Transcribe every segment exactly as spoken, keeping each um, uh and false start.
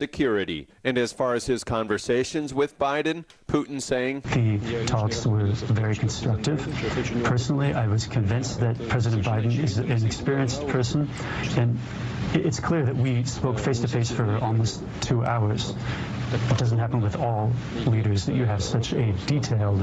security. And as far as his conversations with Biden, Putin saying the talks were very constructive. Personally, I was convinced that President Biden is an experienced person, and it's clear that we spoke face-to-face for almost two hours. It doesn't happen with all leaders that you have such a detailed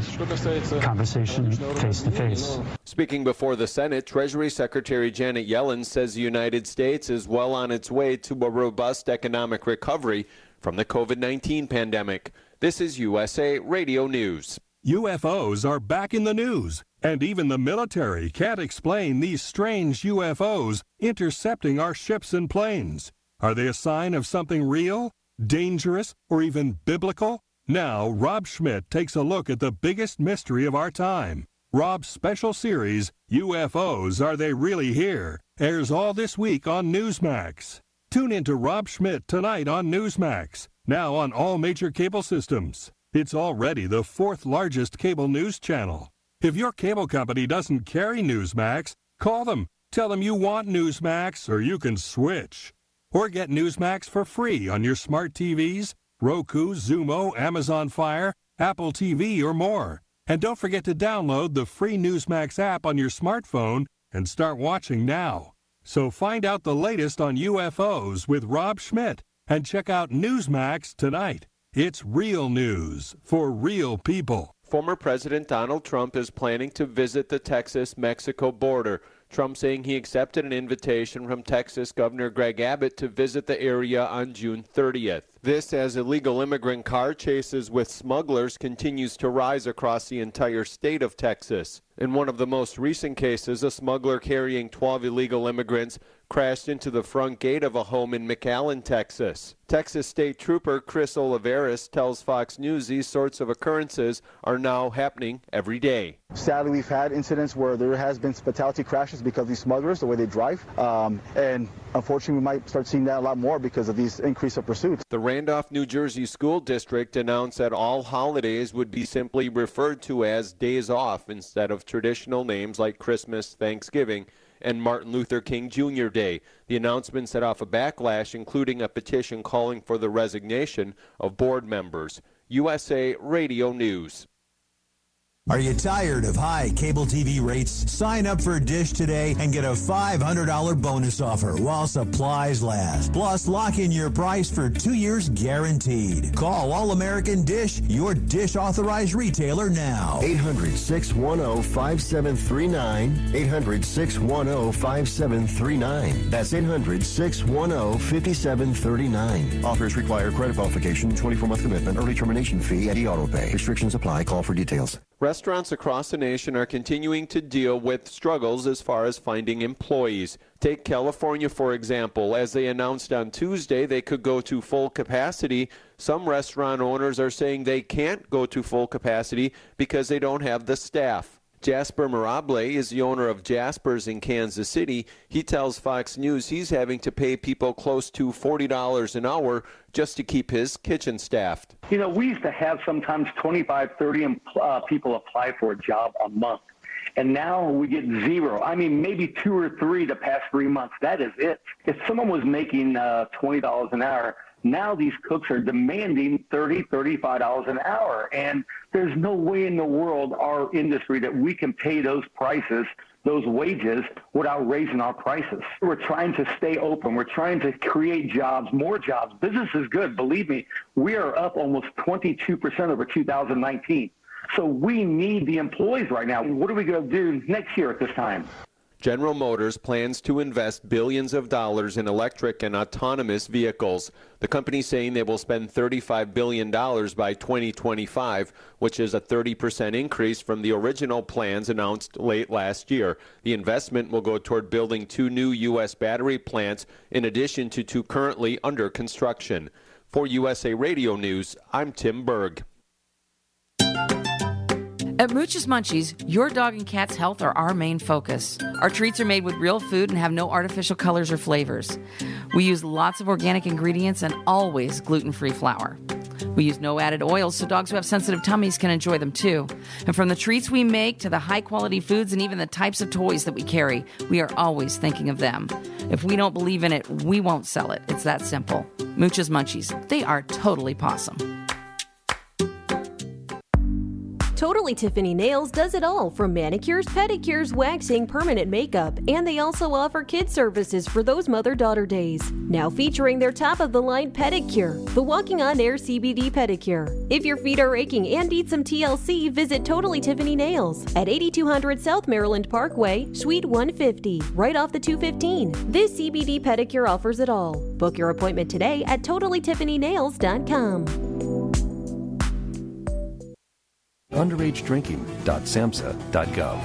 conversation face-to-face. Speaking before the Senate, Treasury Secretary Janet Yellen says the United States is well on its way to a robust economic recovery from the COVID nineteen pandemic. This is U S A Radio News. U F Os are back in the news, and even the military can't explain these strange U F Os intercepting our ships and planes. Are they a sign of something real, dangerous, or even biblical? Now, Rob Schmidt takes a look at the biggest mystery of our time. Rob's special series, U F Os, Are They Really Here?, airs all this week on Newsmax. Tune in to Rob Schmidt tonight on Newsmax, now on all major cable systems. It's already the fourth largest cable news channel. If your cable company doesn't carry Newsmax, call them. Tell them you want Newsmax, or you can switch. Or get Newsmax for free on your smart T Vs, Roku, Zumo, Amazon Fire, Apple T V, or more. And don't forget to download the free Newsmax app on your smartphone and start watching now. So find out the latest on U F Os with Rob Schmidt and check out Newsmax tonight. It's real news for real people. Former President Donald Trump is planning to visit the Texas-Mexico border. Trump saying he accepted an invitation from Texas Governor Greg Abbott to visit the area on June thirtieth. This as illegal immigrant car chases with smugglers continues to rise across the entire state of Texas. In one of the most recent cases, a smuggler carrying twelve illegal immigrants crashed into the front gate of a home in McAllen, Texas. Texas State Trooper Chris Olivares tells Fox News these sorts of occurrences are now happening every day. Sadly, we've had incidents where there has been fatality crashes because of these smugglers, the way they drive, um, and unfortunately we might start seeing that a lot more because of these increase of pursuits. The Randolph, New Jersey school district announced that all holidays would be simply referred to as days off instead of traditional names like Christmas, Thanksgiving, and Martin Luther King Junior Day. The announcement set off a backlash, including a petition calling for the resignation of board members. U S A Radio News. Are you tired of high cable T V rates? Sign up for Dish today and get a five hundred dollars bonus offer while supplies last. Plus, lock in your price for two years guaranteed. Call All American Dish, your Dish authorized retailer now. eight hundred, six one zero, five seven three nine. eight hundred, six one zero, five seven three nine. That's eight hundred, six one zero, five seven three nine. Offers require credit qualification, twenty-four month commitment, early termination fee, and e-autopay. Restrictions apply. Call for details. Restaurants across the nation are continuing to deal with struggles as far as finding employees. Take California, for example. As they announced on Tuesday they could go to full capacity, some restaurant owners are saying they can't go to full capacity because they don't have the staff. Jasper Mirable is the owner of Jasper's in Kansas City. He tells Fox News he's having to pay people close to forty dollars an hour just to keep his kitchen staffed. You know, we used to have sometimes twenty-five, thirty uh, people apply for a job a month, and now we get zero. I mean, maybe two or three the past three months. That is it. If someone was making uh, twenty dollars an hour, now these cooks are demanding thirty, thirty-five dollars an hour, and there's no way in the world our industry that we can pay those prices, those wages, without raising our prices. We're trying to stay open. We're trying to create jobs, more jobs. Business is good. Believe me, we are up almost twenty-two percent over two thousand nineteen. So we need the employees right now. What are we going to do next year at this time? General Motors plans to invest billions of dollars in electric and autonomous vehicles. The company saying they will spend thirty-five billion dollars by twenty twenty-five, which is a thirty percent increase from the original plans announced late last year. The investment will go toward building two new U S battery plants in addition to two currently under construction. For U S A Radio News, I'm Tim Berg. At Mooch's Munchies, your dog and cat's health are our main focus. Our treats are made with real food and have no artificial colors or flavors. We use lots of organic ingredients and always gluten-free flour. We use no added oils, so dogs who have sensitive tummies can enjoy them too. And from the treats we make to the high-quality foods and even the types of toys that we carry, we are always thinking of them. If we don't believe in it, we won't sell it. It's that simple. Mooch's Munchies. They are totally possum. Totally Tiffany Nails does it all, from manicures, pedicures, waxing, permanent makeup, and they also offer kid services for those mother-daughter days. Now featuring their top-of-the-line pedicure, the Walking On Air C B D Pedicure. If your feet are aching and need some T L C, visit Totally Tiffany Nails at eighty-two hundred South Maryland Parkway, Suite one fifty, right off the two fifteen. This C B D pedicure offers it all. Book your appointment today at totally tiffany nails dot com. underage drinking dot samhsa dot gov.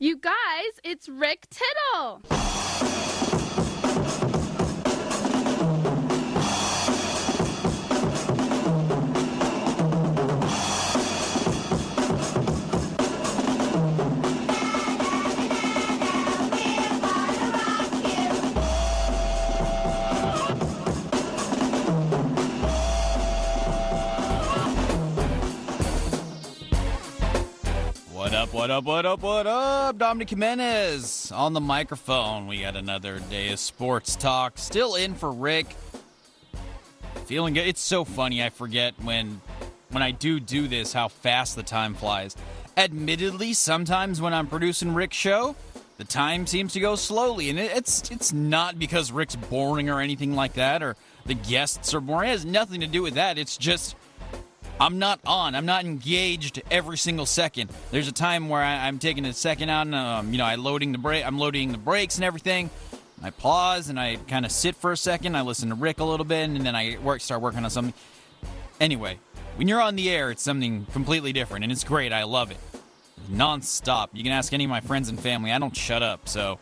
You guys, it's Rick Tittle. What up, what up, what up? Dominic Jimenez on the microphone. We got another day of sports talk. Still in for Rick. Feeling good. It's so funny. I forget when when I do do this how fast the time flies. Admittedly, sometimes when I'm producing Rick's show, the time seems to go slowly. And it, it's it's not because Rick's boring or anything like that, or the guests are boring. It has nothing to do with that. It's just I'm not on. I'm not engaged every single second. There's a time where I, I'm taking a second out, and um, you know, I loading the break. I'm loading the brakes and everything. I pause and I kind of sit for a second. I listen to Rick a little bit, and then I work, start working on something. Anyway, when you're on the air, it's something completely different, and it's great. I love it. It's nonstop. You can ask any of my friends and family. I don't shut up. So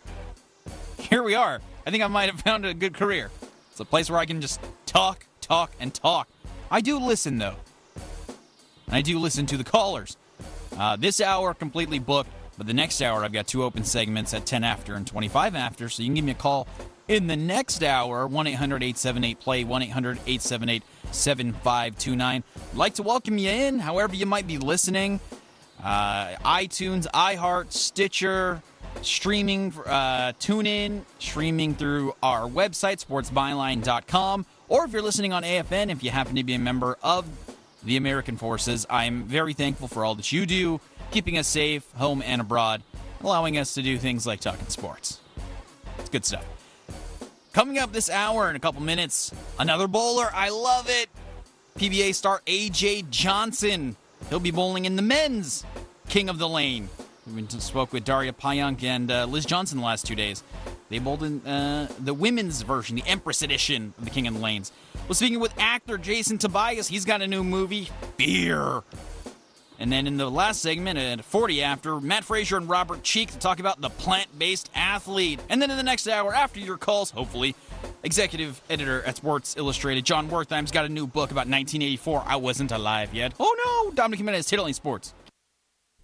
here we are. I think I might have found a good career. It's a place where I can just talk, talk, and talk. I do listen though. And I do listen to the callers. Uh, this hour, completely booked. But the next hour, I've got two open segments at ten after and twenty-five after. So you can give me a call in the next hour. one eight hundred eight seven eight play, one eight hundred eight seven eight seven five two nine. I'd like to welcome you in, however you might be listening. Uh, iTunes, iHeart, Stitcher, streaming, uh, TuneIn, streaming through our website, sports byline dot com. Or if you're listening on A F N, if you happen to be a member of the American Forces, I'm very thankful for all that you do, keeping us safe, home and abroad, allowing us to do things like talking sports. It's good stuff. Coming up this hour in a couple minutes, another bowler. I love it. P B A star A J Johnson. He'll be bowling in the men's King of the Lane. We spoke with Daria Pająk and uh, Liz Johnson the last two days. They bowled in uh, the women's version, the Empress edition of the King of the Lanes. Well, speaking with actor Jason Tobias, he's got a new movie, Fear. And then in the last segment, at forty after, Matt Frazier and Robert Cheeke to talk about the plant-based athlete. And then in the next hour, after your calls, hopefully, executive editor at Sports Illustrated, John Wertheim's got a new book about nineteen eighty-four, I Wasn't Alive Yet. Oh no, Dominic Jimenez, Tittle Sports.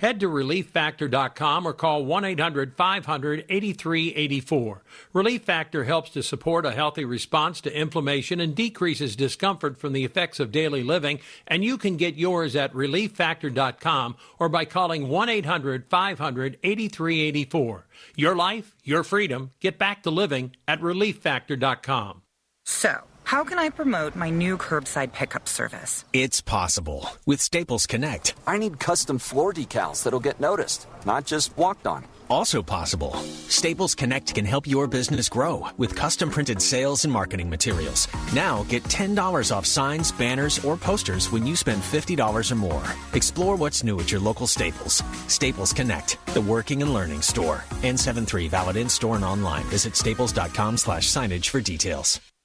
Head to relief factor dot com or call one eight hundred five hundred eighty-three eighty-four. Relief Factor helps to support a healthy response to inflammation and decreases discomfort from the effects of daily living, and you can get yours at relief factor dot com or by calling one eight hundred five hundred eighty-three eighty-four. Your life, your freedom. Get back to living at relief factor dot com. So, how can I promote my new curbside pickup service? It's possible with Staples Connect. I need custom floor decals that'll get noticed, not just walked on. also possible. Staples Connect can help your business grow with custom-printed sales and marketing materials. Now, get ten dollars off signs, banners, or posters when you spend fifty dollars or more. Explore what's new at your local Staples. Staples Connect, the working and learning store. N seventy-three, valid in-store and online. Visit staples.com slash signage for details.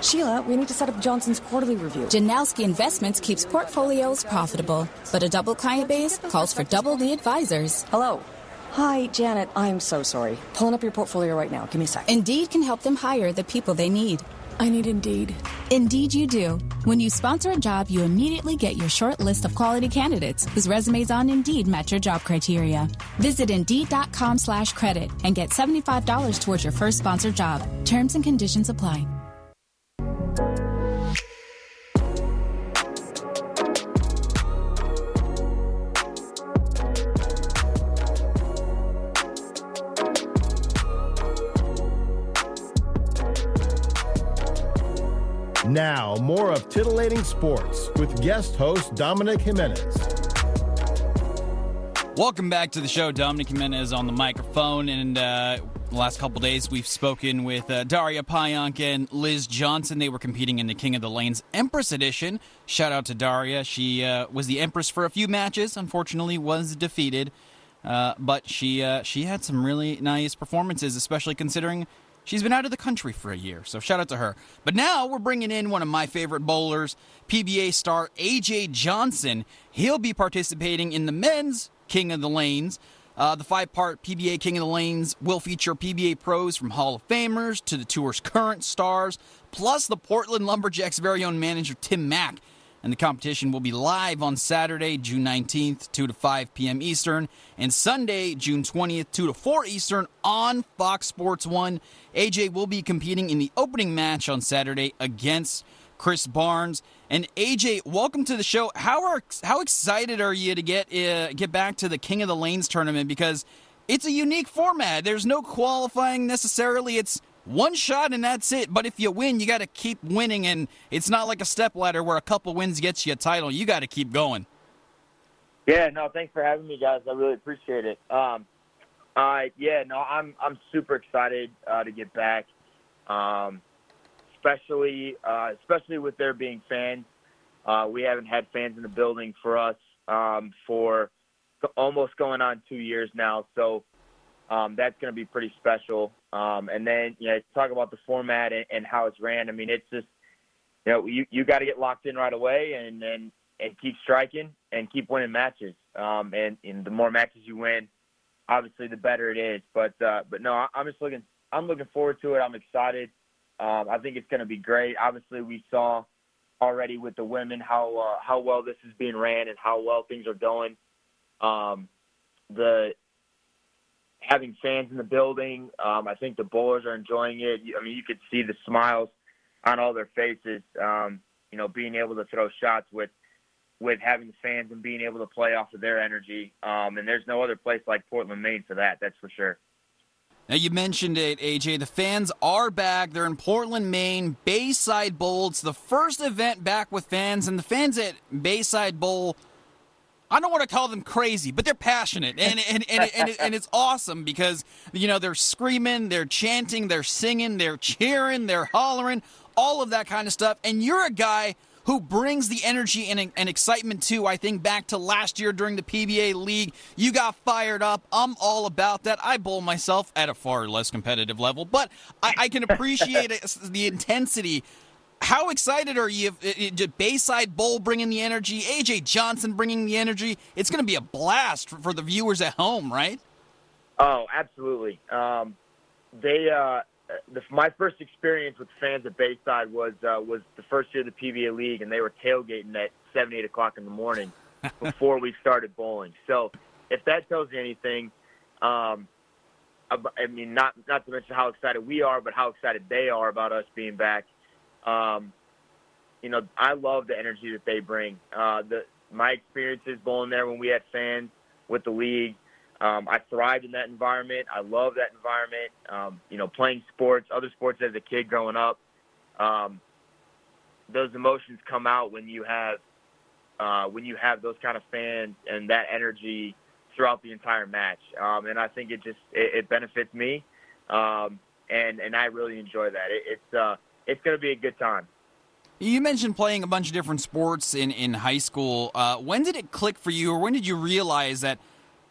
Sheila, we need to set up Johnson's quarterly review. Janowski Investments keeps portfolios profitable, but a double client base calls for double the advisors. Hello. Hi, Janet. I'm so sorry. Pulling up your portfolio right now. Give me a sec. Indeed can help them hire the people they need. I need Indeed. Indeed you do. When you sponsor a job, you immediately get your short list of quality candidates whose resumes on Indeed match your job criteria. Visit Indeed.com slash credit and get seventy-five dollars towards your first sponsored job. Terms and conditions apply. Now, more of Titillating Sports with guest host Dominic Jimenez. Welcome back to the show. Dominic Jimenez on the microphone. And uh, the last couple days, we've spoken with uh, Daria Pająk and Liz Johnson. They were competing in the King of the Lanes Empress Edition. Shout out to Daria. She uh, was the Empress for a few matches. Unfortunately, was defeated. Uh, but she uh, she had some really nice performances, especially considering she's been out of the country for a year, so shout out to her. But now we're bringing in one of my favorite bowlers, P B A star A J Johnson. He'll be participating in the men's King of the Lanes. Uh, the five-part P B A King of the Lanes will feature P B A pros from Hall of Famers to the tour's current stars, plus the Portland Lumberjacks' very own manager, Tim Mack. And the competition will be live on Saturday, June nineteenth, two to five p.m. Eastern, and Sunday, June twentieth, two to four Eastern on Fox Sports one. A J will be competing in the opening match on Saturday against Chris Barnes. And A J, welcome to the show. How are how excited are you to get uh, get back to the King of the Lanes tournament? Because it's a unique format. There's no qualifying necessarily. It's one shot and that's it. But if you win, you got to keep winning, and it's not like a stepladder where a couple wins gets you a title. You got to keep going. Yeah, no, thanks for having me, guys. I really appreciate it. Um, uh, yeah, no, I'm I'm super excited uh, to get back, um, especially uh, especially with there being fans. Uh, we haven't had fans in the building for us um, for almost going on two years now, so um, that's going to be pretty special. Um, and then, you know, talk about the format and, and how it's ran. I mean, it's just, you know, you, you got to get locked in right away and, and, and keep striking and keep winning matches. Um, and, and the more matches you win, obviously the better it is. But, uh, but no, I'm just looking, I'm looking forward to it. I'm excited. Um, I think it's going to be great. Obviously we saw already with the women, how, uh, how well this is being ran and how well things are going. Um, the, having fans in the building, um, I think the bowlers are enjoying it. I mean, you could see the smiles on all their faces, um, you know, being able to throw shots with with having the fans and being able to play off of their energy. Um, and there's no other place like Portland, Maine for that, that's for sure. Now, you mentioned it, A J. The fans are back. They're in Portland, Maine, Bayside Bowl. It's the first event back with fans, and the fans at Bayside Bowl, I don't want to call them crazy, but they're passionate, and and and, and, it, and it's awesome because, you know, they're screaming, they're chanting, they're singing, they're cheering, they're hollering, all of that kind of stuff. And you're a guy who brings the energy and, and excitement to, I think, back to last year during the P B A League. You got fired up. I'm all about that. I bowl myself at a far less competitive level, but I, I can appreciate the intensity. How excited are you? Bayside Bowl bringing the energy, A J Johnson bringing the energy. It's going to be a blast for the viewers at home, right? Oh, absolutely. Um, they, uh, the, my first experience with fans at Bayside was uh, was the first year of the P B A League, and they were tailgating at seven, eight o'clock in the morning before we started bowling. So, if that tells you anything, um, I, I mean, not not to mention how excited we are, but how excited they are about us being back. Um, you know, I love the energy that they bring. Uh, the my experiences bowling there when we had fans with the league, um, I thrived in that environment. I love that environment. Um, you know, playing sports, other sports as a kid growing up, um, those emotions come out when you have uh, when you have those kind of fans and that energy throughout the entire match. Um, and I think it just it, it benefits me, um, and and I really enjoy that. It, it's uh, It's going to be a good time. You mentioned playing a bunch of different sports in, in high school. Uh, when did it click for you, or when did you realize that,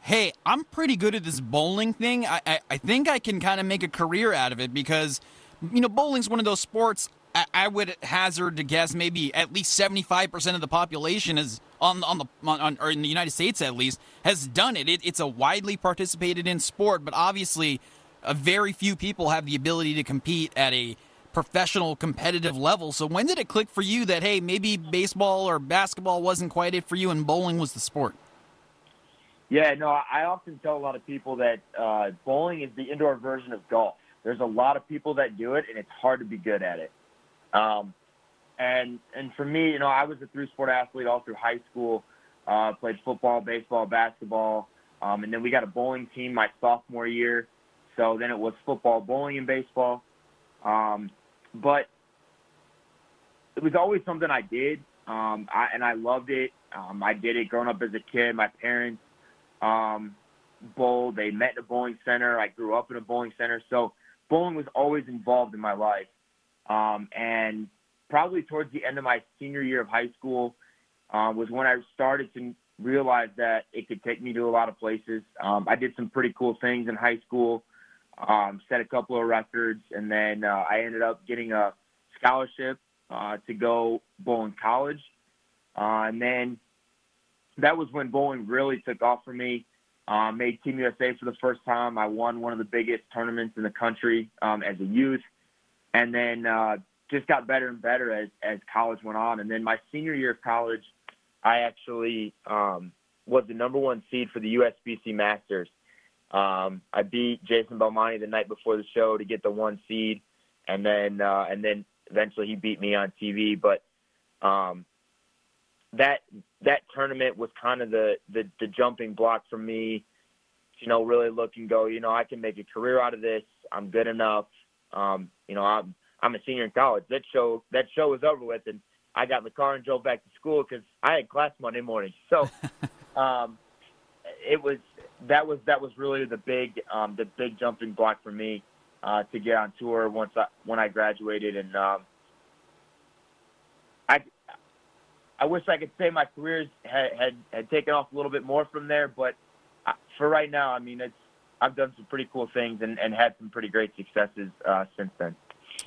hey, I'm pretty good at this bowling thing. I, I, I think I can kind of make a career out of it because, you know, bowling's one of those sports I, I would hazard to guess maybe at least seventy-five percent of the population is on on the on, or in the United States at least has done it. it. It's a widely participated in sport, but obviously a very few people have the ability to compete at a professional competitive level. So when did it click for you that, hey, maybe baseball or basketball wasn't quite it for you and bowling was the sport? Yeah, no, I often tell a lot of people that uh, bowling is the indoor version of golf. There's a lot of people that do it, and it's hard to be good at it. Um, and and for me, you know, I was a three-sport athlete all through high school, uh, played football, baseball, basketball, um, and then we got a bowling team my sophomore year. So then it was football, bowling, and baseball. Um But it was always something I did, um, I, and I loved it. Um, I did it growing up as a kid. My parents um, bowled. They met in a bowling center. I grew up in a bowling center. So bowling was always involved in my life. Um, and probably towards the end of my senior year of high school uh, was when I started to realize that it could take me to a lot of places. Um, I did some pretty cool things in high school. Um, set a couple of records, and then uh, I ended up getting a scholarship uh, to go bowling college. Uh, and then that was when bowling really took off for me. Uh, made Team U S A for the first time. I won one of the biggest tournaments in the country um, as a youth. And then uh, just got better and better as, as college went on. And then my senior year of college, I actually um, was the number one seed for the U S B C Masters. Um, I beat Jason Belmonte the night before the show to get the one seed, and then uh, and then eventually he beat me on T V. But um, that that tournament was kind of the, the, the jumping block for me, you know, really look and go, you know, I can make a career out of this. I'm good enough. Um, you know, I'm I'm a senior in college. That show that show was over with, and I got in the car and drove back to school because I had class Monday morning. So um, it was. That was that was really the big um, the big jumping block for me uh, to get on tour once I, when I graduated, and um, I I wish I could say my career had, had had taken off a little bit more from there, but I, for right now, I mean, it's I've done some pretty cool things and, and had some pretty great successes uh, since then.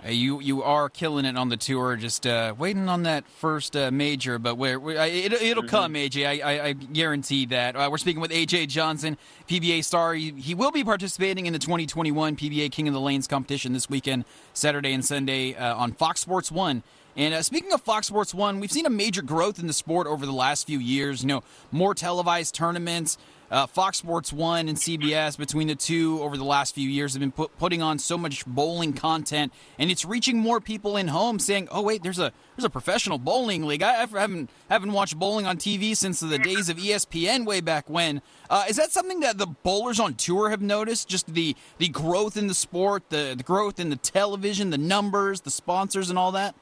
You you are killing it on the tour, just uh, waiting on that first uh, major, but where, where it, it'll mm-hmm. come, A J. I, I, I guarantee that. Uh, we're speaking with A J Johnson, P B A star. He, he will be participating in the twenty twenty-one P B A King of the Lanes competition this weekend, Saturday and Sunday uh, on Fox Sports one. And uh, speaking of Fox Sports one, we've seen a major growth in the sport over the last few years. You know, more televised tournaments. Uh, Fox Sports one and C B S, between the two over the last few years, have been put, putting on so much bowling content, and it's reaching more people in home saying, oh, wait, there's a there's a professional bowling league. I, I haven't haven't watched bowling on T V since the days of E S P N way back when. Uh, is that something that the bowlers on tour have noticed, just the, the growth in the sport, the, the growth in the television, the numbers, the sponsors and all that?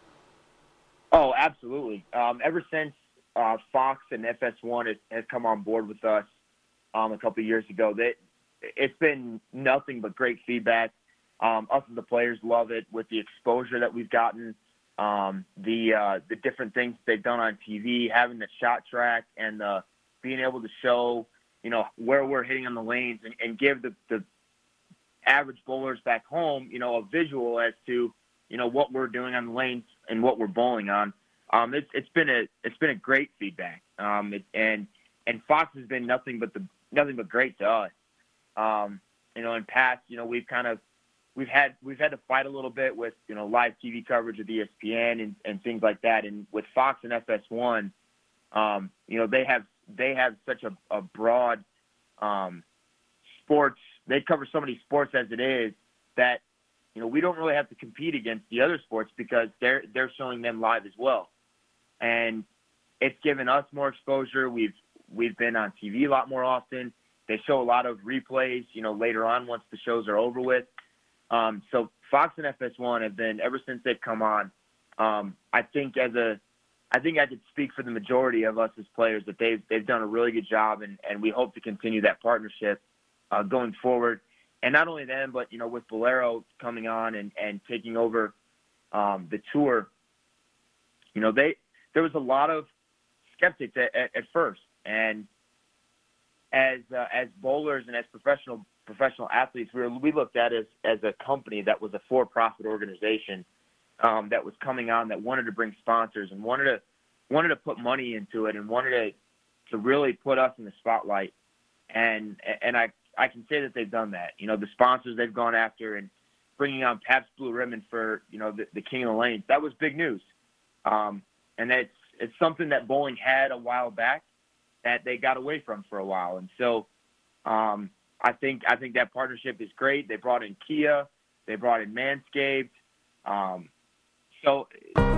Oh, absolutely. Um, ever since uh, Fox and F S one has, has come on board with us, Um, a couple of years ago, that it's been nothing but great feedback. Um, us and the players love it with the exposure that we've gotten. um, the uh, the different things they've done on T V, having the shot track and the, being able to show, you know, where we're hitting on the lanes and, and give the, the average bowlers back home, you know, a visual as to, you know, what we're doing on the lanes and what we're bowling on. Um, it's it's been a it's been a great feedback. Um, it, and and Fox has been nothing but the nothing but great to us. Um, you know, in past, you know, we've kind of we've had we've had to fight a little bit with, you know, live T V coverage of E S P N and, and things like that. And with Fox and F S one, um, you know, they have they have such a, a broad um, sports. They cover so many sports as it is that, you know, we don't really have to compete against the other sports because they're they're showing them live as well. And it's given us more exposure. We've we've been on T V a lot more often. They show a lot of replays, you know, later on once the shows are over with. Um, so Fox and F S one have been, ever since they've come on, um, I think as a I think I could speak for the majority of us as players that they've, they've done a really good job, and, and we hope to continue that partnership uh, going forward. And not only them, but, you know, with Bolero coming on and, and taking over um, the tour, you know, they there was a lot of skeptics at, at, at first. And as uh, as bowlers and as professional professional athletes, we were, we looked at as as a company that was a for-profit organization um, that was coming on that wanted to bring sponsors and wanted to wanted to put money into it and wanted to to really put us in the spotlight. And and I. I can say that they've done that. You know, the sponsors they've gone after and bringing on Pabst Blue Ribbon for, you know, the, the King of the Lanes, that was big news. Um, and it's, it's something that bowling had a while back that they got away from for a while. And so um, I think I think that partnership is great. They brought in Kia. They brought in Manscaped. Um, so...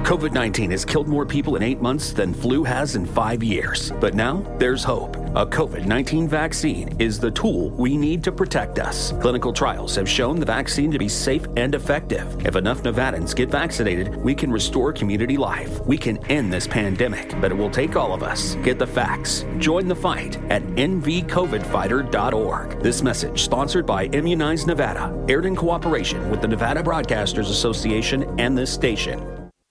COVID nineteen has killed more people in eight months than flu has in five years. But now there's hope. A COVID nineteen vaccine is the tool we need to protect us. Clinical trials have shown the vaccine to be safe and effective. If enough Nevadans get vaccinated, we can restore community life. We can end this pandemic, but it will take all of us. Get the facts. Join the fight at N V COVID fighter dot org. This message sponsored by Immunize Nevada, aired in cooperation with the Nevada Broadcasters Association and this station.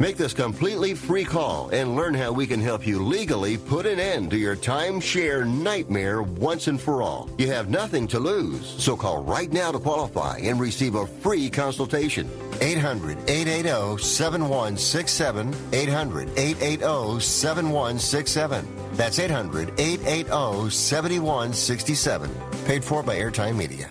Make this completely free call and learn how we can help you legally put an end to your timeshare nightmare once and for all. You have nothing to lose, so call right now to qualify and receive a free consultation. eight hundred, eight eight zero, seven one six seven, eight hundred, eight eight zero, seven one six seven. That's eight hundred, eight eight zero, seven one six seven. Paid for by Airtime Media.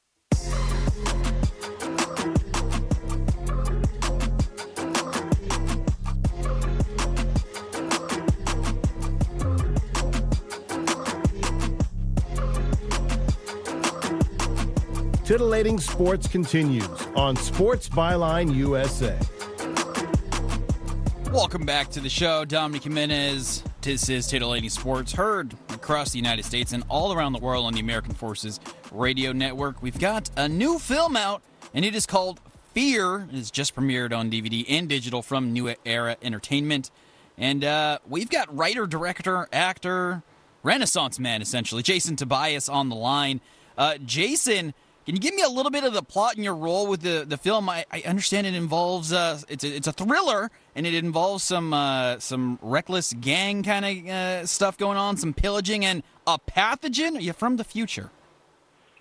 Titillating sports continues on Sports Byline U S A. Welcome back to the show. Dominic Jimenez. This is Titillating Sports, heard across the United States and all around the world on the American Forces Radio Network. We've got a new film out, and it is called Fear. It is just premiered on D V D and digital from New Era Entertainment. And uh, we've got writer, director, actor, Renaissance man, essentially, Jason Tobias on the line. Uh, Jason, can you give me a little bit of the plot and your role with the, the film? I, I understand it involves uh, it's a, it's a thriller, and it involves some uh, some reckless gang kind of uh, stuff going on, some pillaging, and a pathogen. Are you from the future?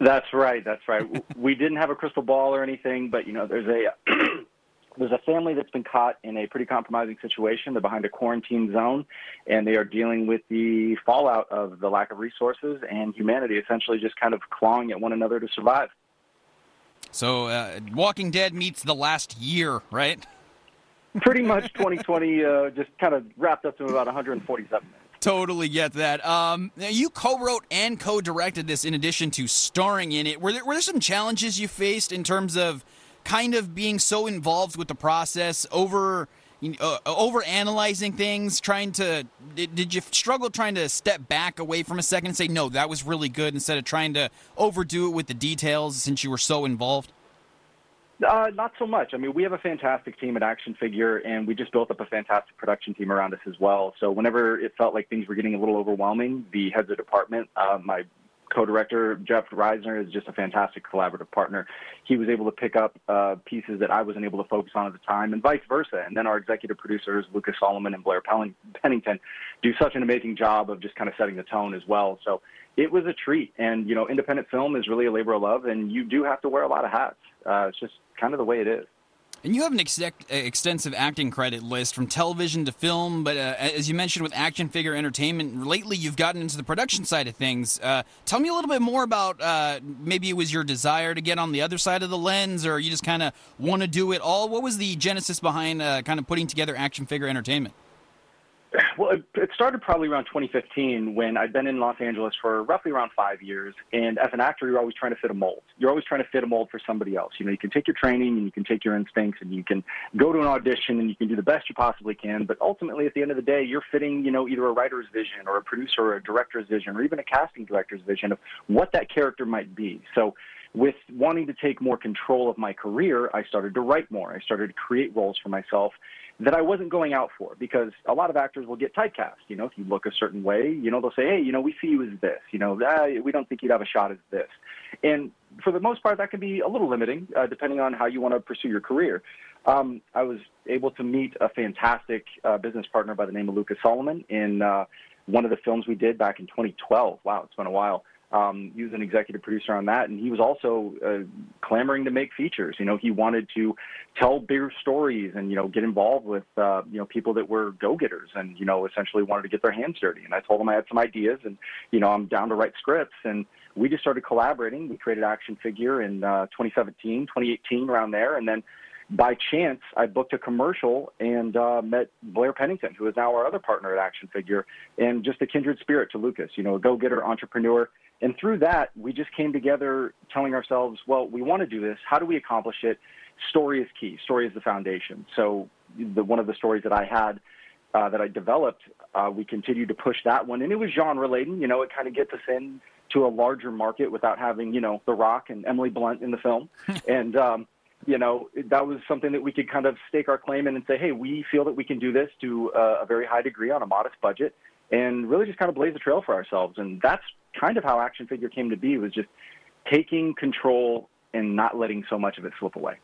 That's right. That's right. We didn't have a crystal ball or anything, but you know, there's a there's a family that's been caught in a pretty compromising situation. They're behind a quarantine zone, and they are dealing with the fallout of the lack of resources and humanity essentially just kind of clawing at one another to survive. So uh, Walking Dead meets The Last Year, right? Pretty much twenty twenty, uh, just kind of wrapped up to about one hundred forty-seven minutes. Totally get that. Um, you co-wrote and co-directed this in addition to starring in it. Were there, were there some challenges you faced in terms of kind of being so involved with the process, over uh, over analyzing things, trying to did, did you struggle trying to step back away from a second and say, no, that was really good, instead of trying to overdo it with the details since you were so involved? Uh, not so much. I mean, we have a fantastic team at Action Figure, and we just built up a fantastic production team around us as well. So whenever it felt like things were getting a little overwhelming, the heads of department, uh, my co-director Jeff Reisner is just a fantastic collaborative partner. He was able to pick up uh, pieces that I wasn't able to focus on at the time, and vice versa. And then our executive producers, Lucas Solomon and Blair Pennington, do such an amazing job of just kind of setting the tone as well. So it was a treat. And, you know, independent film is really a labor of love, and you do have to wear a lot of hats. Uh, it's just kind of the way it is. And you have an ex- extensive acting credit list, from television to film, but uh, as you mentioned with Action Figure Entertainment, lately you've gotten into the production side of things. Uh, tell me a little bit more about uh, maybe it was your desire to get on the other side of the lens, or you just kind of want to do it all. What was the genesis behind uh, kind of putting together Action Figure Entertainment? Well, it started probably around twenty fifteen, when I'd been in Los Angeles for roughly around five years. And as an actor, you're always trying to fit a mold. You're always trying to fit a mold for somebody else. You know, you can take your training and you can take your instincts and you can go to an audition and you can do the best you possibly can. But ultimately, at the end of the day, you're fitting, you know, either a writer's vision or a producer or a director's vision or even a casting director's vision of what that character might be. So with wanting to take more control of my career, I started to write more. I started to create roles for myself that I wasn't going out for, because a lot of actors will get typecast. You know, if you look a certain way, you know, they'll say, hey, you know, we see you as this. You know, ah, we don't think you'd have a shot as this. And for the most part, that can be a little limiting, uh, depending on how you want to pursue your career. Um, I was able to meet a fantastic uh, business partner by the name of Lucas Solomon in uh, one of the films we did back in twenty twelve. Wow, it's been a while. Um, he was an executive producer on that, and he was also uh, clamoring to make features. You know, he wanted to tell bigger stories and, you know, get involved with, uh, you know, people that were go-getters and, you know, essentially wanted to get their hands dirty. And I told him I had some ideas and, you know, I'm down to write scripts. And we just started collaborating. We created Action Figure in uh, twenty seventeen, twenty eighteen, around there. And then by chance, I booked a commercial and uh, met Blair Pennington, who is now our other partner at Action Figure, and just a kindred spirit to Lucas, you know, a go-getter, entrepreneur. And through that, we just came together telling ourselves, well, we want to do this. How do we accomplish it? Story is key. Story is the foundation. So the, one of the stories that I had uh, that I developed, uh, we continued to push that one. And it was genre-laden. You know, it kind of gets us in to a larger market without having, you know, The Rock and Emily Blunt in the film. and, um, you know, that was something that we could kind of stake our claim in and say, hey, we feel that we can do this to uh, a very high degree on a modest budget and really just kind of blaze a trail for ourselves. And that's kind of how Action Figure came to be, was just taking control and not letting so much of it slip away.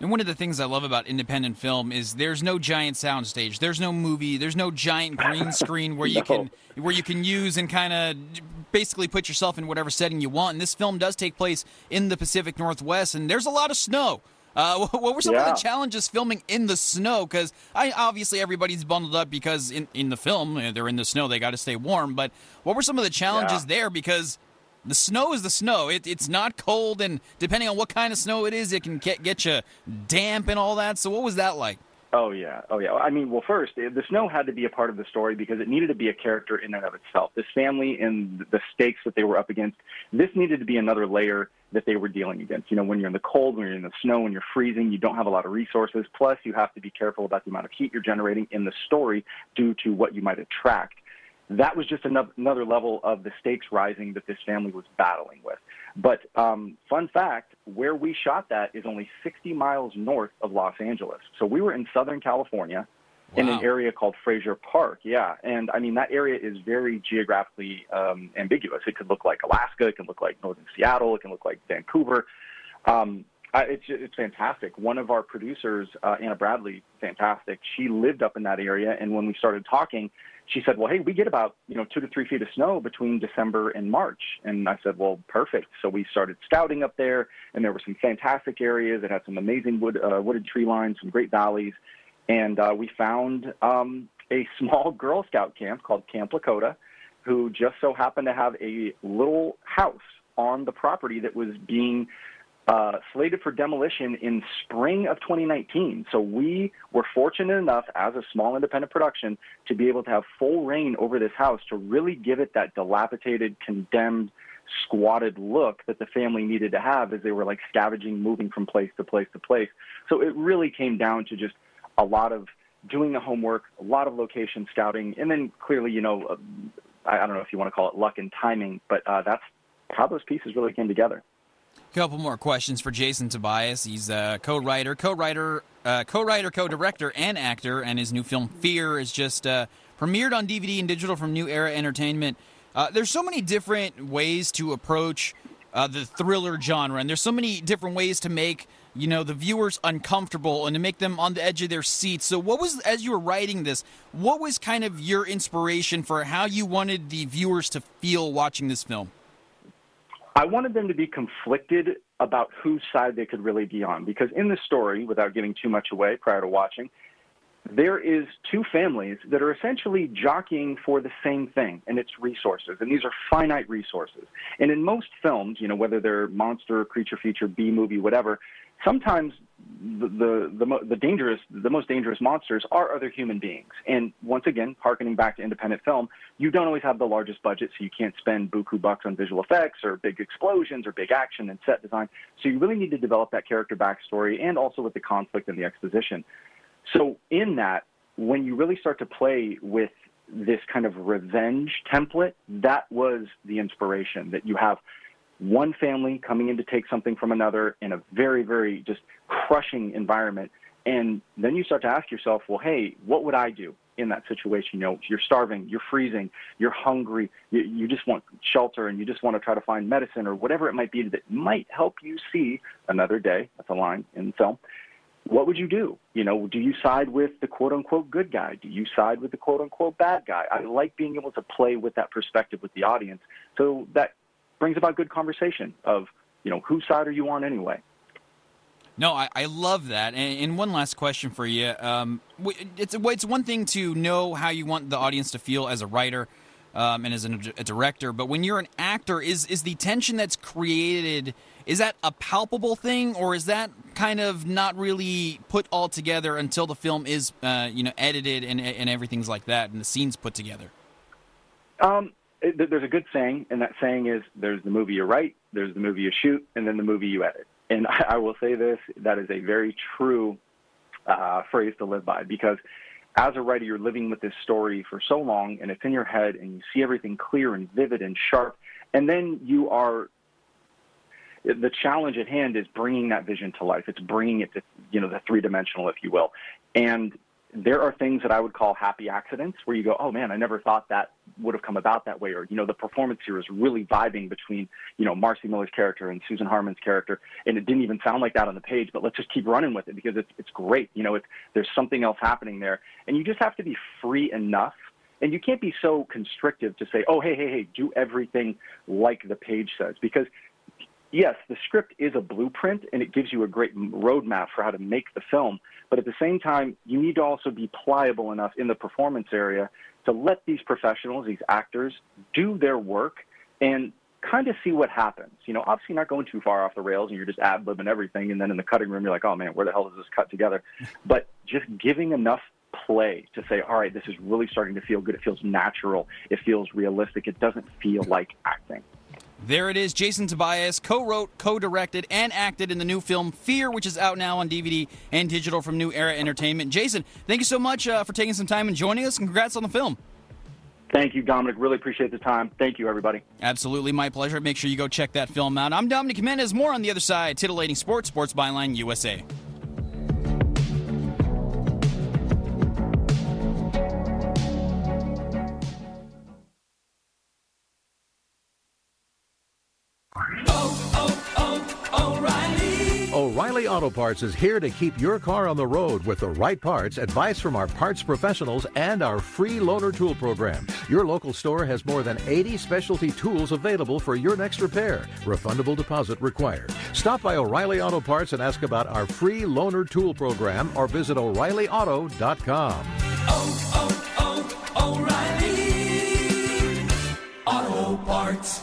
And one of the things I love about independent film is there's no giant soundstage, there's no movie, there's no giant green screen where no. you can where you can use and kind of basically put yourself in whatever setting you want. And this film does take place in the Pacific Northwest, and there's a lot of snow. Uh, what were some yeah. of the challenges filming in the snow? Because I obviously everybody's bundled up because in, in the film, they're in the snow. They got to stay warm. But what were some of the challenges yeah. there? Because the snow is the snow. It, it's not cold. And depending on what kind of snow it is, it can get, get you damp and all that. So what was that like? Oh, yeah. Oh, yeah. I mean, well, first, the snow had to be a part of the story because it needed to be a character in and of itself. This family and the stakes that they were up against, this needed to be another layer that they were dealing against. You know, when you're in the cold, when you're in the snow, when you're freezing, you don't have a lot of resources. Plus, you have to be careful about the amount of heat you're generating in the story due to what you might attract. That was just another level of the stakes rising that this family was battling with. But um, fun fact, where we shot that is only sixty miles north of Los Angeles. So we were in Southern California wow. in an area called Fraser Park. Yeah. And I mean, that area is very geographically um, ambiguous. It could look like Alaska. It can look like northern Seattle. It can look like Vancouver. Um, I, it's, it's fantastic. One of our producers, uh, Anna Bradley, fantastic. She lived up in that area. And when we started talking, she said, well, hey, we get about, you know, two to three feet of snow between December and March. And I said, well, perfect. So we started scouting up there, and there were some fantastic areas that had some amazing wood, uh, wooded tree lines, some great valleys. And uh, we found um, a small Girl Scout camp called Camp Lakota, who just so happened to have a little house on the property that was being Uh, slated for demolition in spring of twenty nineteen. So we were fortunate enough as a small independent production to be able to have full reign over this house to really give it that dilapidated, condemned, squatted look that the family needed to have as they were like scavenging, moving from place to place to place. So it really came down to just a lot of doing the homework, a lot of location scouting, and then clearly, you know, I don't know if you want to call it luck and timing, but uh, that's how those pieces really came together. Couple more questions for Jason Tobias. He's a co-writer, co-writer, uh, co-writer, co-director, and actor, and his new film Fear is just uh, premiered on D V D and digital from New Era Entertainment. Uh, there's so many different ways to approach uh, the thriller genre, and there's so many different ways to make, you know, the viewers uncomfortable and to make them on the edge of their seats. So what was, as you were writing this, what was kind of your inspiration for how you wanted the viewers to feel watching this film? I wanted them to be conflicted about whose side they could really be on, because in the story, without giving too much away prior to watching, there is two families that are essentially jockeying for the same thing, and it's resources, and these are finite resources. And in most films, you know, whether they're monster, creature feature, B-movie, whatever, sometimes the the the, mo- the dangerous, the most dangerous monsters are other human beings. And once again, hearkening back to independent film, you don't always have the largest budget, so you can't spend buku bucks on visual effects or big explosions or big action and set design. So you really need to develop that character backstory and also with the conflict and the exposition. So in that, when you really start to play with this kind of revenge template, that was the inspiration, that you have one family coming in to take something from another in a very, very just crushing environment. And then you start to ask yourself, well, hey, what would I do in that situation? You know, you're starving, you're freezing, you're hungry, you, you just want shelter and you just want to try to find medicine or whatever it might be that might help you see another day. That's a line in the film. What would you do? You know, do you side with the quote-unquote good guy? Do you side with the quote-unquote bad guy? I like being able to play with that perspective with the audience. So that brings about good conversation of, you know, whose side are you on anyway? No, I, I love that. And, and one last question for you. Um, it's, it's one thing to know how you want the audience to feel as a writer um, and as a, a director, but when you're an actor, is, is the tension that's created, is that a palpable thing, or is that kind of not really put all together until the film is uh, you know, edited and, and everything's like that and the scenes put together? Um, it, there's a good saying, and that saying is there's the movie you write, there's the movie you shoot, and then the movie you edit. And I, I will say this, that is a very true uh, phrase to live by, because as a writer, you're living with this story for so long, and it's in your head, and you see everything clear and vivid and sharp, and then you are, the challenge at hand is bringing that vision to life. It's bringing it to, you know, the three-dimensional, if you will. And there are things that I would call happy accidents where you go, oh, man, I never thought that would have come about that way. Or, you know, the performance here is really vibing between, you know, Marcy Miller's character and Susan Harmon's character. And it didn't even sound like that on the page, but let's just keep running with it because it's, it's great. You know, it's, there's something else happening there. And you just have to be free enough. And you can't be so constrictive to say, oh, hey, hey, hey, do everything like the page says. Because, yes, the script is a blueprint, and it gives you a great roadmap for how to make the film. But at the same time, you need to also be pliable enough in the performance area to let these professionals, these actors, do their work and kind of see what happens. You know, obviously not going too far off the rails, and you're just ad-libbing everything. And then in the cutting room, you're like, oh, man, where the hell does this cut together? But just giving enough play to say, all right, this is really starting to feel good. It feels natural. It feels realistic. It doesn't feel like acting. There it is. Jason Tobias co-wrote, co-directed, and acted in the new film Fear, which is out now on D V D and digital from New Era Entertainment. Jason, thank you so much uh, for taking some time and joining us. Congrats on the film. Thank you, Dominic. Really appreciate the time. Thank you, everybody. Absolutely. My pleasure. Make sure you go check that film out. I'm Dominic Jimenez. More on the other side. Titillating Sports, Sports Byline U S A. O'Reilly Auto Parts is here to keep your car on the road with the right parts, advice from our parts professionals, and our free loaner tool program. Your local store has more than eighty specialty tools available for your next repair. Refundable deposit required. Stop by O'Reilly Auto Parts and ask about our free loaner tool program or visit O'Reilly Auto dot com. Oh, oh, oh, O'Reilly Auto Parts.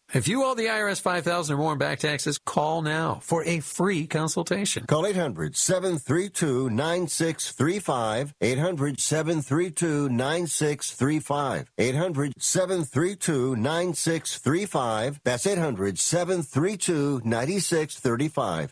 If you owe the I R S five thousand dollars or more in back taxes, call now for a free consultation. Call eight hundred, seven three two, nine six three five. eight hundred, seven three two, nine six three five. eight hundred, seven three two, nine six three five. That's eight hundred, seven three two, nine six three five.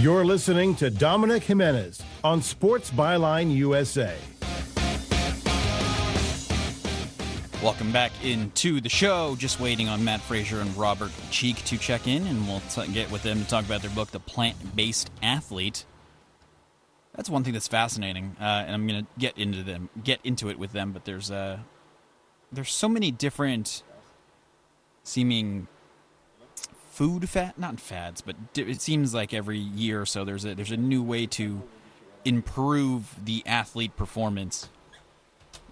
You're listening to Dominic Jimenez on Sports Byline U S A. Welcome back into the show. Just waiting on Matt Frazier and Robert Cheeke to check in, and we'll t- get with them to talk about their book, The Plant-Based Athlete. That's one thing that's fascinating, uh, and I'm going to get into them, get into it with them. But there's uh, there's so many different seeming food fat, not fads, but it seems like every year or so there's a there's a new way to improve the athlete performance,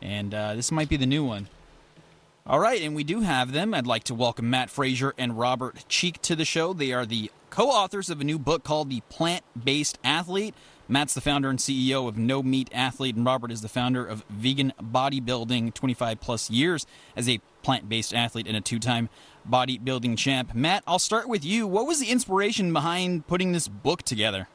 and uh, this might be the new one. All right, and we do have them. I'd like to welcome Matt Frazier and Robert Cheeke to the show. They are the co-authors of a new book called The Plant-Based Athlete. Matt's the founder and C E O of No Meat Athlete, and Robert is the founder of Vegan Bodybuilding, twenty-five plus years as a plant-based athlete and a two-time bodybuilding champ. Matt, I'll start with you. What was the inspiration behind putting this book together?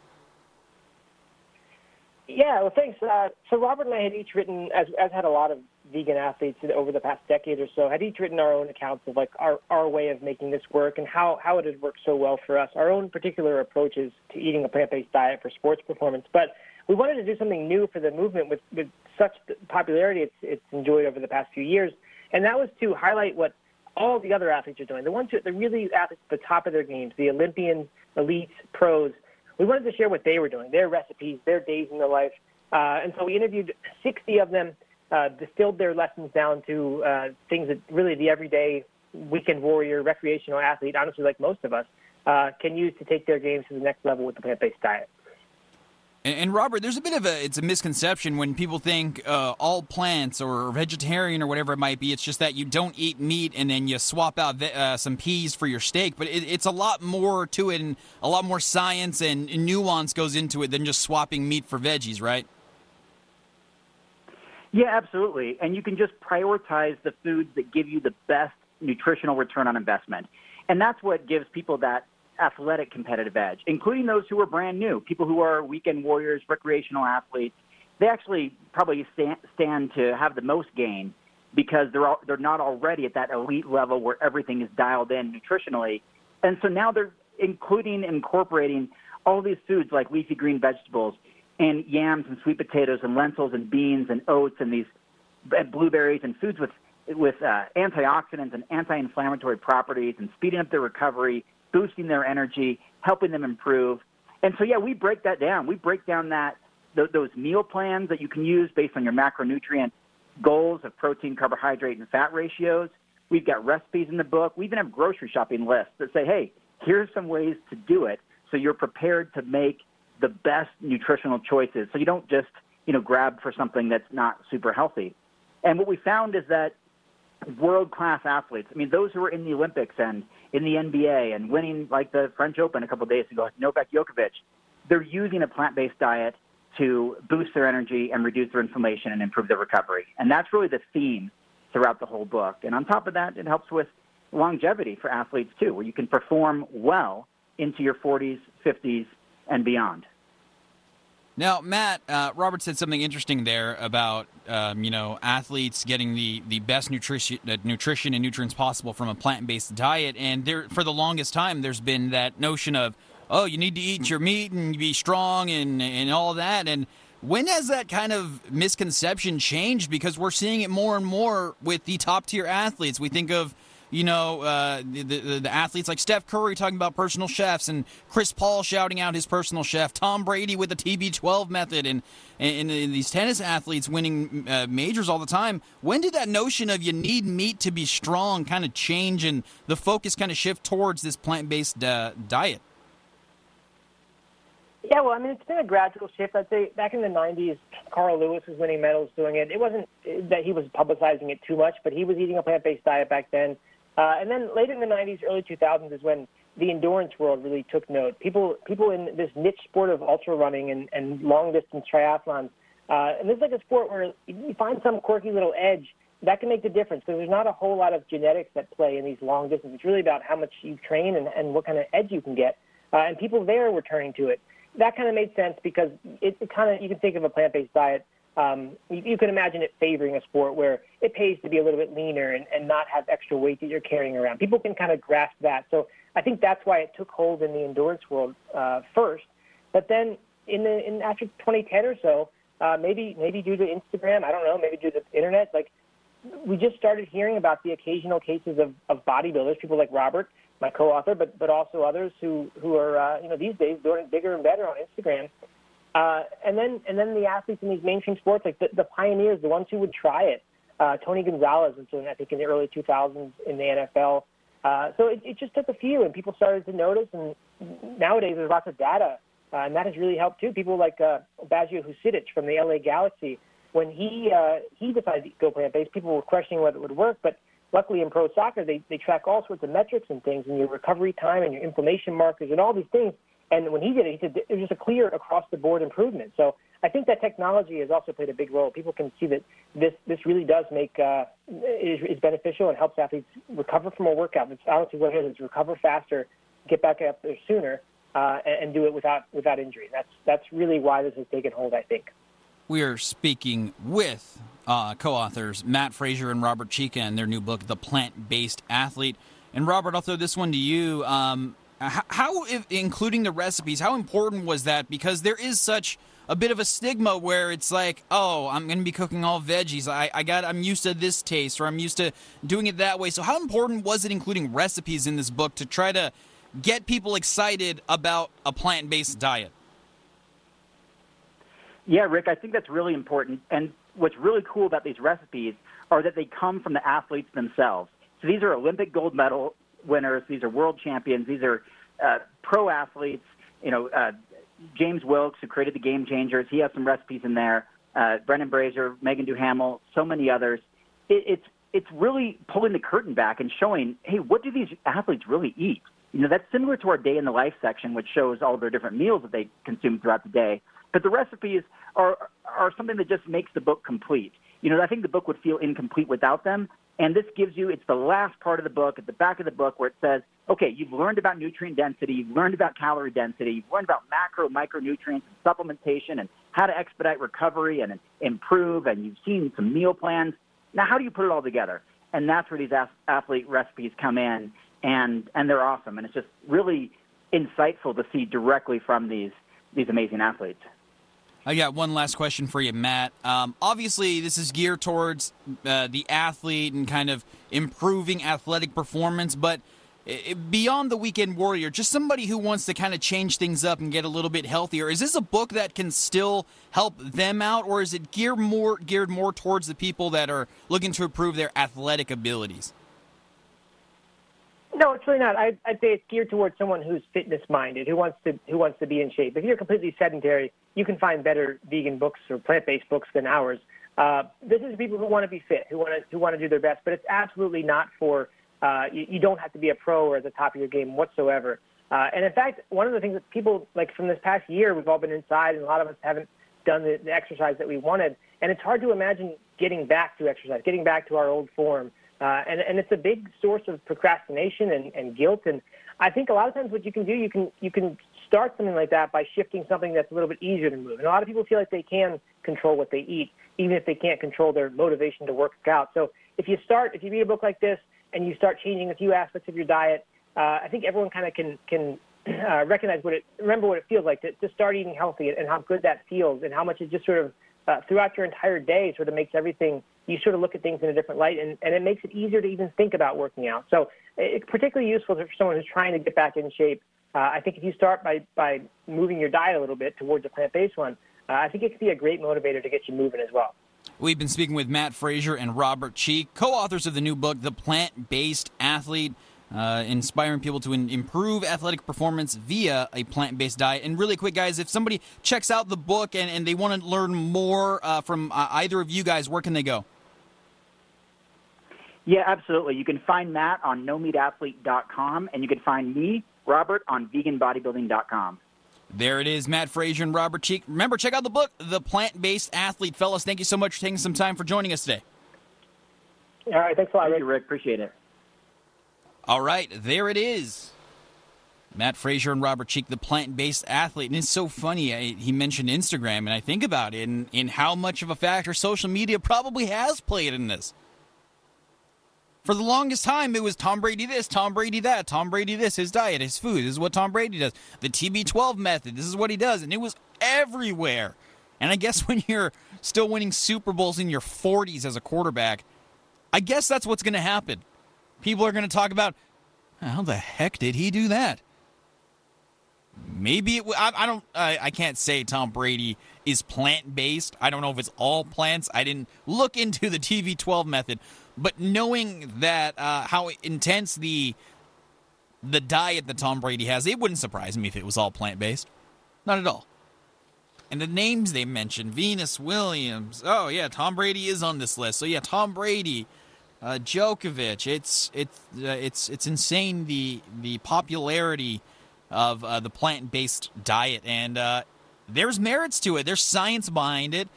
Yeah, well, thanks. Uh, so Robert and I had each written, as, as had a lot of vegan athletes over the past decade or so, had each written our own accounts of like our, our way of making this work and how, how it had worked so well for us, our own particular approaches to eating a plant-based diet for sports performance. But we wanted to do something new for the movement with, with such popularity it's, it's enjoyed over the past few years, and that was to highlight what all the other athletes are doing, the ones who the really athletes at the top of their games, the Olympians, elites, pros. We wanted to share what they were doing, their recipes, their days in their life. Uh, and so we interviewed sixty of them, uh, distilled their lessons down to uh, things that really the everyday weekend warrior, recreational athlete, honestly like most of us, uh, can use to take their games to the next level with the plant-based diet. And, and Robert, there's a bit of a, it's a misconception when people think uh, all plants or vegetarian or whatever it might be, it's just that you don't eat meat and then you swap out ve- uh, some peas for your steak. But it, it's a lot more to it, and a lot more science and nuance goes into it than just swapping meat for veggies, right? Yeah, absolutely. And you can just prioritize the foods that give you the best nutritional return on investment. And that's what gives people that athletic competitive edge, including those who are brand new, people who are weekend warriors, recreational athletes. They actually probably stand to have the most gain because they're all, they're not already at that elite level where everything is dialed in nutritionally. And so now they're including, incorporating all these foods like leafy green vegetables and yams and sweet potatoes and lentils and beans and oats and these blueberries and foods with, with uh, antioxidants and anti-inflammatory properties and speeding up their recovery, boosting their energy, helping them improve. And so, yeah, we break that down. We break down that th- those meal plans that you can use based on your macronutrient goals of protein, carbohydrate, and fat ratios. We've got recipes in the book. We even have grocery shopping lists that say, hey, here's some ways to do it so you're prepared to make the best nutritional choices so you don't just, you know, grab for something that's not super healthy. And what we found is that world-class athletes, I mean, those who are in the Olympics and in the N B A and winning like the French Open a couple of days ago, like Novak Djokovic, they're using a plant-based diet to boost their energy and reduce their inflammation and improve their recovery. And that's really the theme throughout the whole book. And on top of that, it helps with longevity for athletes too, where you can perform well into your forties, fifties, and beyond. Now, Matt, uh, Robert said something interesting there about, um, you know, athletes getting the, the best nutrition uh, nutrition and nutrients possible from a plant-based diet. And there, for the longest time, there's been that notion of, oh, you need to eat your meat and be strong and, and all that. And when has that kind of misconception changed? Because we're seeing it more and more with the top-tier athletes. We think of, you know, uh, the, the the athletes like Steph Curry talking about personal chefs and Chris Paul shouting out his personal chef, Tom Brady with the T B twelve method, and, and, and these tennis athletes winning uh, majors all the time. When did that notion of you need meat to be strong kind of change and the focus kind of shift towards this plant-based uh, diet? Yeah, well, I mean, it's been a gradual shift. I'd say back in the nineties, Carl Lewis was winning medals doing it. It wasn't that he was publicizing it too much, but he was eating a plant-based diet back then. Uh, and then late in the nineties, early two thousands is when the endurance world really took note. People people in this niche sport of ultra running and, and long-distance triathlons, uh, and this is like a sport where you find some quirky little edge that can make the difference because there's not a whole lot of genetics at play in these long distances. It's really about how much you train and, and what kind of edge you can get. Uh, and people there were turning to it. That kind of made sense because it, it kind of, you can think of a plant-based diet. Um, you, you can imagine it favoring a sport where it pays to be a little bit leaner and, and not have extra weight that you're carrying around. People can kind of grasp that. So I think that's why it took hold in the endurance world uh, first. But then in the in after twenty ten or so, uh, maybe maybe due to Instagram, I don't know, maybe due to the internet, like we just started hearing about the occasional cases of, of bodybuilders, people like Robert, my co-author, but but also others who who are uh, you know these days doing bigger and better on Instagram, uh, and then and then the athletes in these mainstream sports, like the, the pioneers, the ones who would try it. Uh, Tony Gonzalez was doing, I think, in the early two thousands in the N F L. Uh, so it, it just took a few, and people started to notice. And nowadays, there's lots of data, uh, and that has really helped too. People like uh, Baggio Husidic from the L A Galaxy, when he uh, he decided to go plant-based, people were questioning whether it would work, but luckily in pro soccer, they, they track all sorts of metrics and things and your recovery time and your inflammation markers and all these things. And when he did it, he said it was just a clear across-the-board improvement. So I think that technology has also played a big role. People can see that this this really does make uh, is, is beneficial and helps athletes recover from a workout. It's honestly what it is. It's recover faster, get back up there sooner, uh, and, and do it without without injury. That's, that's really why this has taken hold, I think. We are speaking with uh, co-authors Matt Frazier and Robert Cheeke and their new book, The Plant-Based Athlete. And Robert, I'll throw this one to you. Um, how, if, including the recipes, how important was that? Because there is such a bit of a stigma where it's like, oh, I'm going to be cooking all veggies. I, I got, I'm used to this taste, or I'm used to doing it that way. So how important was it including recipes in this book to try to get people excited about a plant-based diet? Yeah, Rick, I think that's really important. And what's really cool about these recipes are that they come from the athletes themselves. So these are Olympic gold medal winners. These are world champions. These are uh, pro athletes. You know, uh, James Wilkes, who created the Game Changers, he has some recipes in there. Uh, Brendan Brazier, Megan Duhamel, so many others. It, it's it's really pulling the curtain back and showing, hey, what do these athletes really eat? You know, that's similar to our Day in the Life section, which shows all of their different meals that they consume throughout the day. But the recipes are are something that just makes the book complete. You know, I think the book would feel incomplete without them. And this gives you, it's the last part of the book, at the back of the book, where it says, okay, you've learned about nutrient density, you've learned about calorie density, you've learned about macro, micronutrients, and supplementation, and how to expedite recovery and improve, and you've seen some meal plans. Now, how do you put it all together? And that's where these athlete recipes come in, and, and they're awesome. And it's just really insightful to see directly from these these amazing athletes. I got one last question for you, Matt. Um, obviously, this is geared towards uh, the athlete and kind of improving athletic performance, but it, beyond the weekend warrior, just somebody who wants to kind of change things up and get a little bit healthier, is this a book that can still help them out, or is it geared more, geared more towards the people that are looking to improve their athletic abilities? No, it's really not. I, I'd say it's geared towards someone who's fitness-minded, who wants to who wants to be in shape. If you're completely sedentary, you can find better vegan books or plant-based books than ours. Uh, this is people who want to be fit, who want to who want to do their best. But it's absolutely not for uh, you, you. Don't have to be a pro or at the top of your game whatsoever. Uh, and in fact, one of the things that people like from this past year, we've all been inside, and a lot of us haven't done the, the exercise that we wanted. And it's hard to imagine getting back to exercise, getting back to our old form. Uh, and, and it's a big source of procrastination and, and guilt. And I think a lot of times what you can do, you can you can start something like that by shifting something that's a little bit easier to move. And a lot of people feel like they can control what they eat, even if they can't control their motivation to work out. So if you start, if you read a book like this and you start changing a few aspects of your diet, uh, I think everyone kind of can can uh, recognize what it, remember what it feels like to, to start eating healthy and how good that feels and how much it just sort of, Uh, throughout your entire day sort of makes everything, you sort of look at things in a different light, and, and it makes it easier to even think about working out. So it's particularly useful for someone who's trying to get back in shape. Uh, I think if you start by, by moving your diet a little bit towards a plant-based one, uh, I think it could be a great motivator to get you moving as well. We've been speaking with Matt Frazier and Robert Cheeke, co-authors of the new book, The Plant-Based Athlete. uh, inspiring people to in- improve athletic performance via a plant-based diet. And really quick, guys, if somebody checks out the book and, and they want to learn more uh, from uh, either of you guys, where can they go? Yeah, absolutely. You can find Matt on no meat athlete dot com, and you can find me, Robert, on vegan bodybuilding dot com. There it is, Matt Frazier and Robert Cheeke. Remember, check out the book, The Plant-Based Athlete. Fellas, thank you so much for taking some time for joining us today. All right, thanks a lot, Rick. Thank you, Rick. Appreciate it. All right, there it is. Matt Frazier and Robert Cheeke, The Plant-Based Athlete. And it's so funny, I, he mentioned Instagram, and I think about it and, and how much of a factor social media probably has played in this. For the longest time, it was Tom Brady this, Tom Brady that, Tom Brady this, his diet, his food. This is what Tom Brady does. The T B twelve method, this is what he does. And it was everywhere. And I guess when you're still winning Super Bowls in your forties as a quarterback, I guess that's what's going to happen. People are going to talk about, how the heck did he do that? Maybe it w- I, I don't. I, I can't say Tom Brady is plant-based. I don't know if it's all plants. I didn't look into the T B twelve method. But knowing that uh, how intense the the diet that Tom Brady has, it wouldn't surprise me if it was all plant-based. Not at all. And the names they mentioned, Venus Williams. Oh, yeah, Tom Brady is on this list. So, yeah, Tom Brady, uh, Djokovic. It's it's uh, it's it's insane the the popularity of uh, the plant-based diet. And uh, there's merits to it. There's science behind it.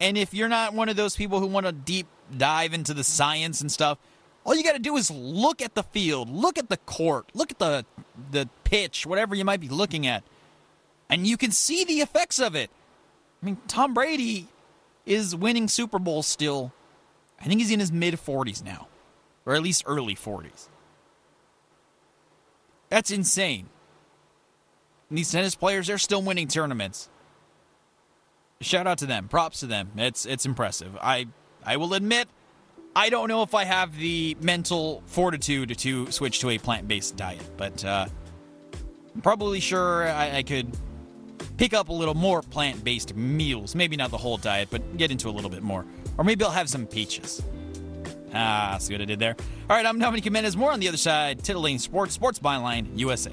And if you're not one of those people who want to deep dive into the science and stuff, all you got to do is look at the field, look at the court, look at the the pitch, whatever you might be looking at, and you can see the effects of it. I mean, Tom Brady is winning Super Bowls still. I think he's in his mid-forties now, or at least early forties. That's insane. And these tennis players, they're still winning tournaments. Shout out to them. Props to them. It's it's impressive. I I will admit, I don't know if I have the mental fortitude to switch to a plant-based diet, but uh, I'm probably sure I, I could pick up a little more plant-based meals. Maybe not the whole diet, but get into a little bit more. Or maybe I'll have some peaches. Ah, see what I did there? All right, I'm Dominic Jimenez. More on the other side. Titillating Sports, Sports Byline, U S A.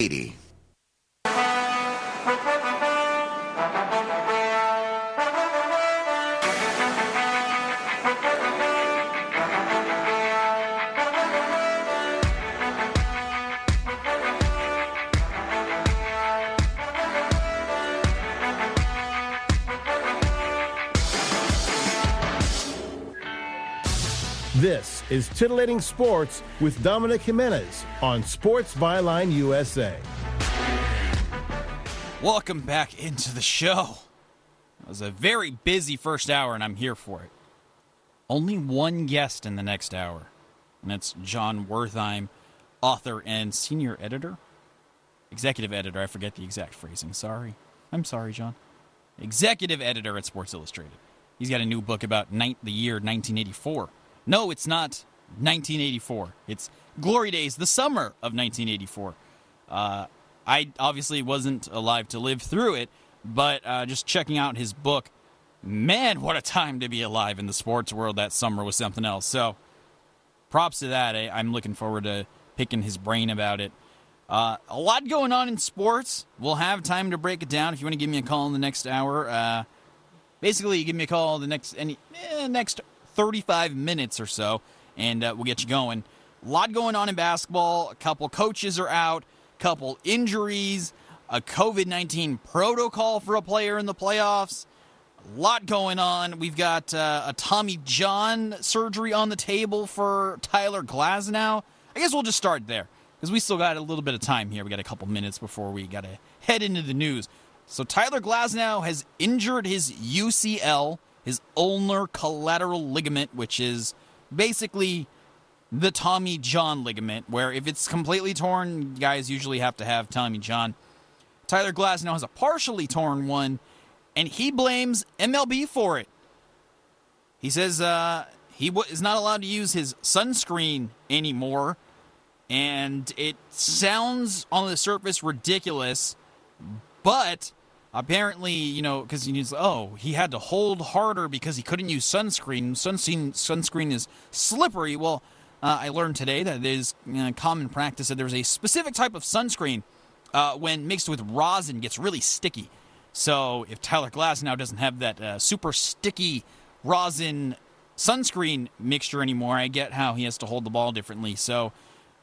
eighty. This is Titillating Sports with Dominic Jimenez on Sports Byline U S A. Welcome back into the show. It was a very busy first hour, and I'm here for it. Only one guest in the next hour, and that's John Wertheim, author and senior editor? Executive editor. I forget the exact phrasing. Sorry. I'm sorry, John. Executive editor at Sports Illustrated. He's got a new book about ni- the year nineteen eighty-four. No, it's not nineteen eighty-four. It's Glory Days, the summer of nineteen eighty-four. Uh, I obviously wasn't alive to live through it, but uh, just checking out his book, man, what a time to be alive in the sports world. That summer was something else. So props to that. I, I'm looking forward to picking his brain about it. Uh, a lot going on in sports. We'll have time to break it down. If you want to give me a call in the next hour, uh, basically you give me a call the next any eh, next thirty-five minutes or so, and uh, we'll get you going. A lot going on in basketball. A couple coaches are out, a couple injuries, a covid nineteen protocol for a player in the playoffs. A lot going on. We've got uh, a Tommy John surgery on the table for Tyler Glasnow. I guess we'll just start there because we still got a little bit of time here. We got a couple minutes before we got to head into the news. So Tyler Glasnow has injured his U C L, his ulnar collateral ligament, which is basically the Tommy John ligament, where if it's completely torn, guys usually have to have Tommy John. Tyler Glasnow has a partially torn one, and he blames M L B for it. He says uh, he w- is not allowed to use his sunscreen anymore, and it sounds on the surface ridiculous, but apparently, you know, because he needs, oh, he had to hold harder because he couldn't use sunscreen. Sunscreen, sunscreen is slippery. Well, uh, I learned today that it is uh, common practice that there's a specific type of sunscreen uh, when mixed with rosin gets really sticky. So if Tyler Glasnow doesn't have that uh, super sticky rosin sunscreen mixture anymore, I get how he has to hold the ball differently. So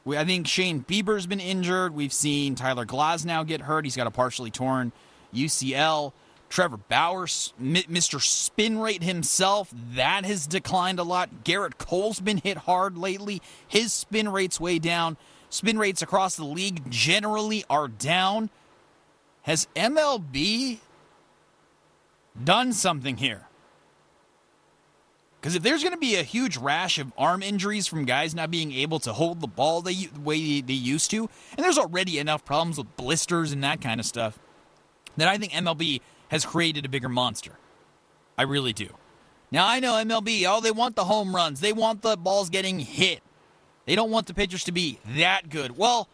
we, I think Shane Bieber's been injured. We've seen Tyler Glasnow get hurt. He's got a partially torn U C L. Trevor Bauer, Mister Spin Rate himself, that has declined a lot. Garrett Cole's been hit hard lately. His spin rate's way down. Spin rates across the league generally are down. Has M L B done something here? Because if there's going to be a huge rash of arm injuries from guys not being able to hold the ball the way they used to, and there's already enough problems with blisters and that kind of stuff, that I think M L B has created a bigger monster. I really do. Now, I know M L B, oh, they want the home runs. They want the balls getting hit. They don't want the pitchers to be that good. Well,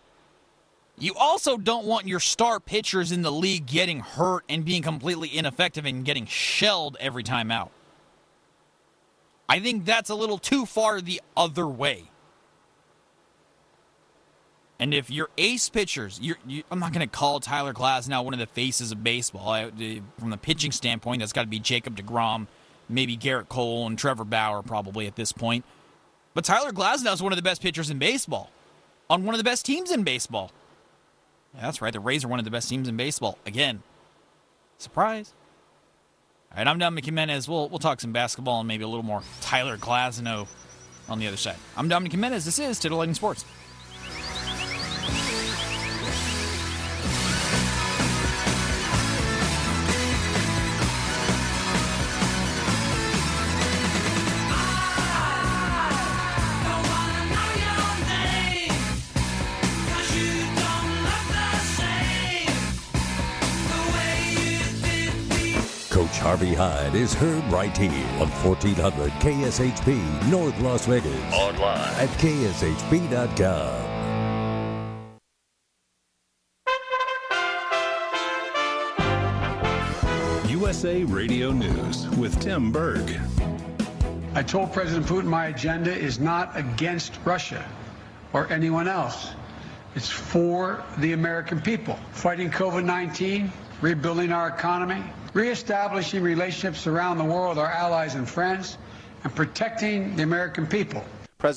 you also don't want your star pitchers in the league getting hurt and being completely ineffective and getting shelled every time out. I think that's a little too far the other way. And if your ace pitchers, you're, you, I'm not going to call Tyler Glasnow one of the faces of baseball. I, from the pitching standpoint, that's got to be Jacob deGrom, maybe Garrett Cole, and Trevor Bauer probably at this point. But Tyler Glasnow is one of the best pitchers in baseball, on one of the best teams in baseball. That's right. The Rays are one of the best teams in baseball. Again, surprise. All right, I'm Dominic Jimenez. We'll, we'll talk some basketball and maybe a little more Tyler Glasnow on the other side. I'm Dominic Jimenez. This is Titillating Sports. Harvey Hyde is heard right here on fourteen hundred K S H P North Las Vegas. Online at K S H P dot com. U S A Radio News with Tim Berg. I told President Putin my agenda is not against Russia or anyone else. It's for the American people. Fighting COVID nineteen, rebuilding our economy, reestablishing relationships around the world, our allies and friends, and protecting the American people.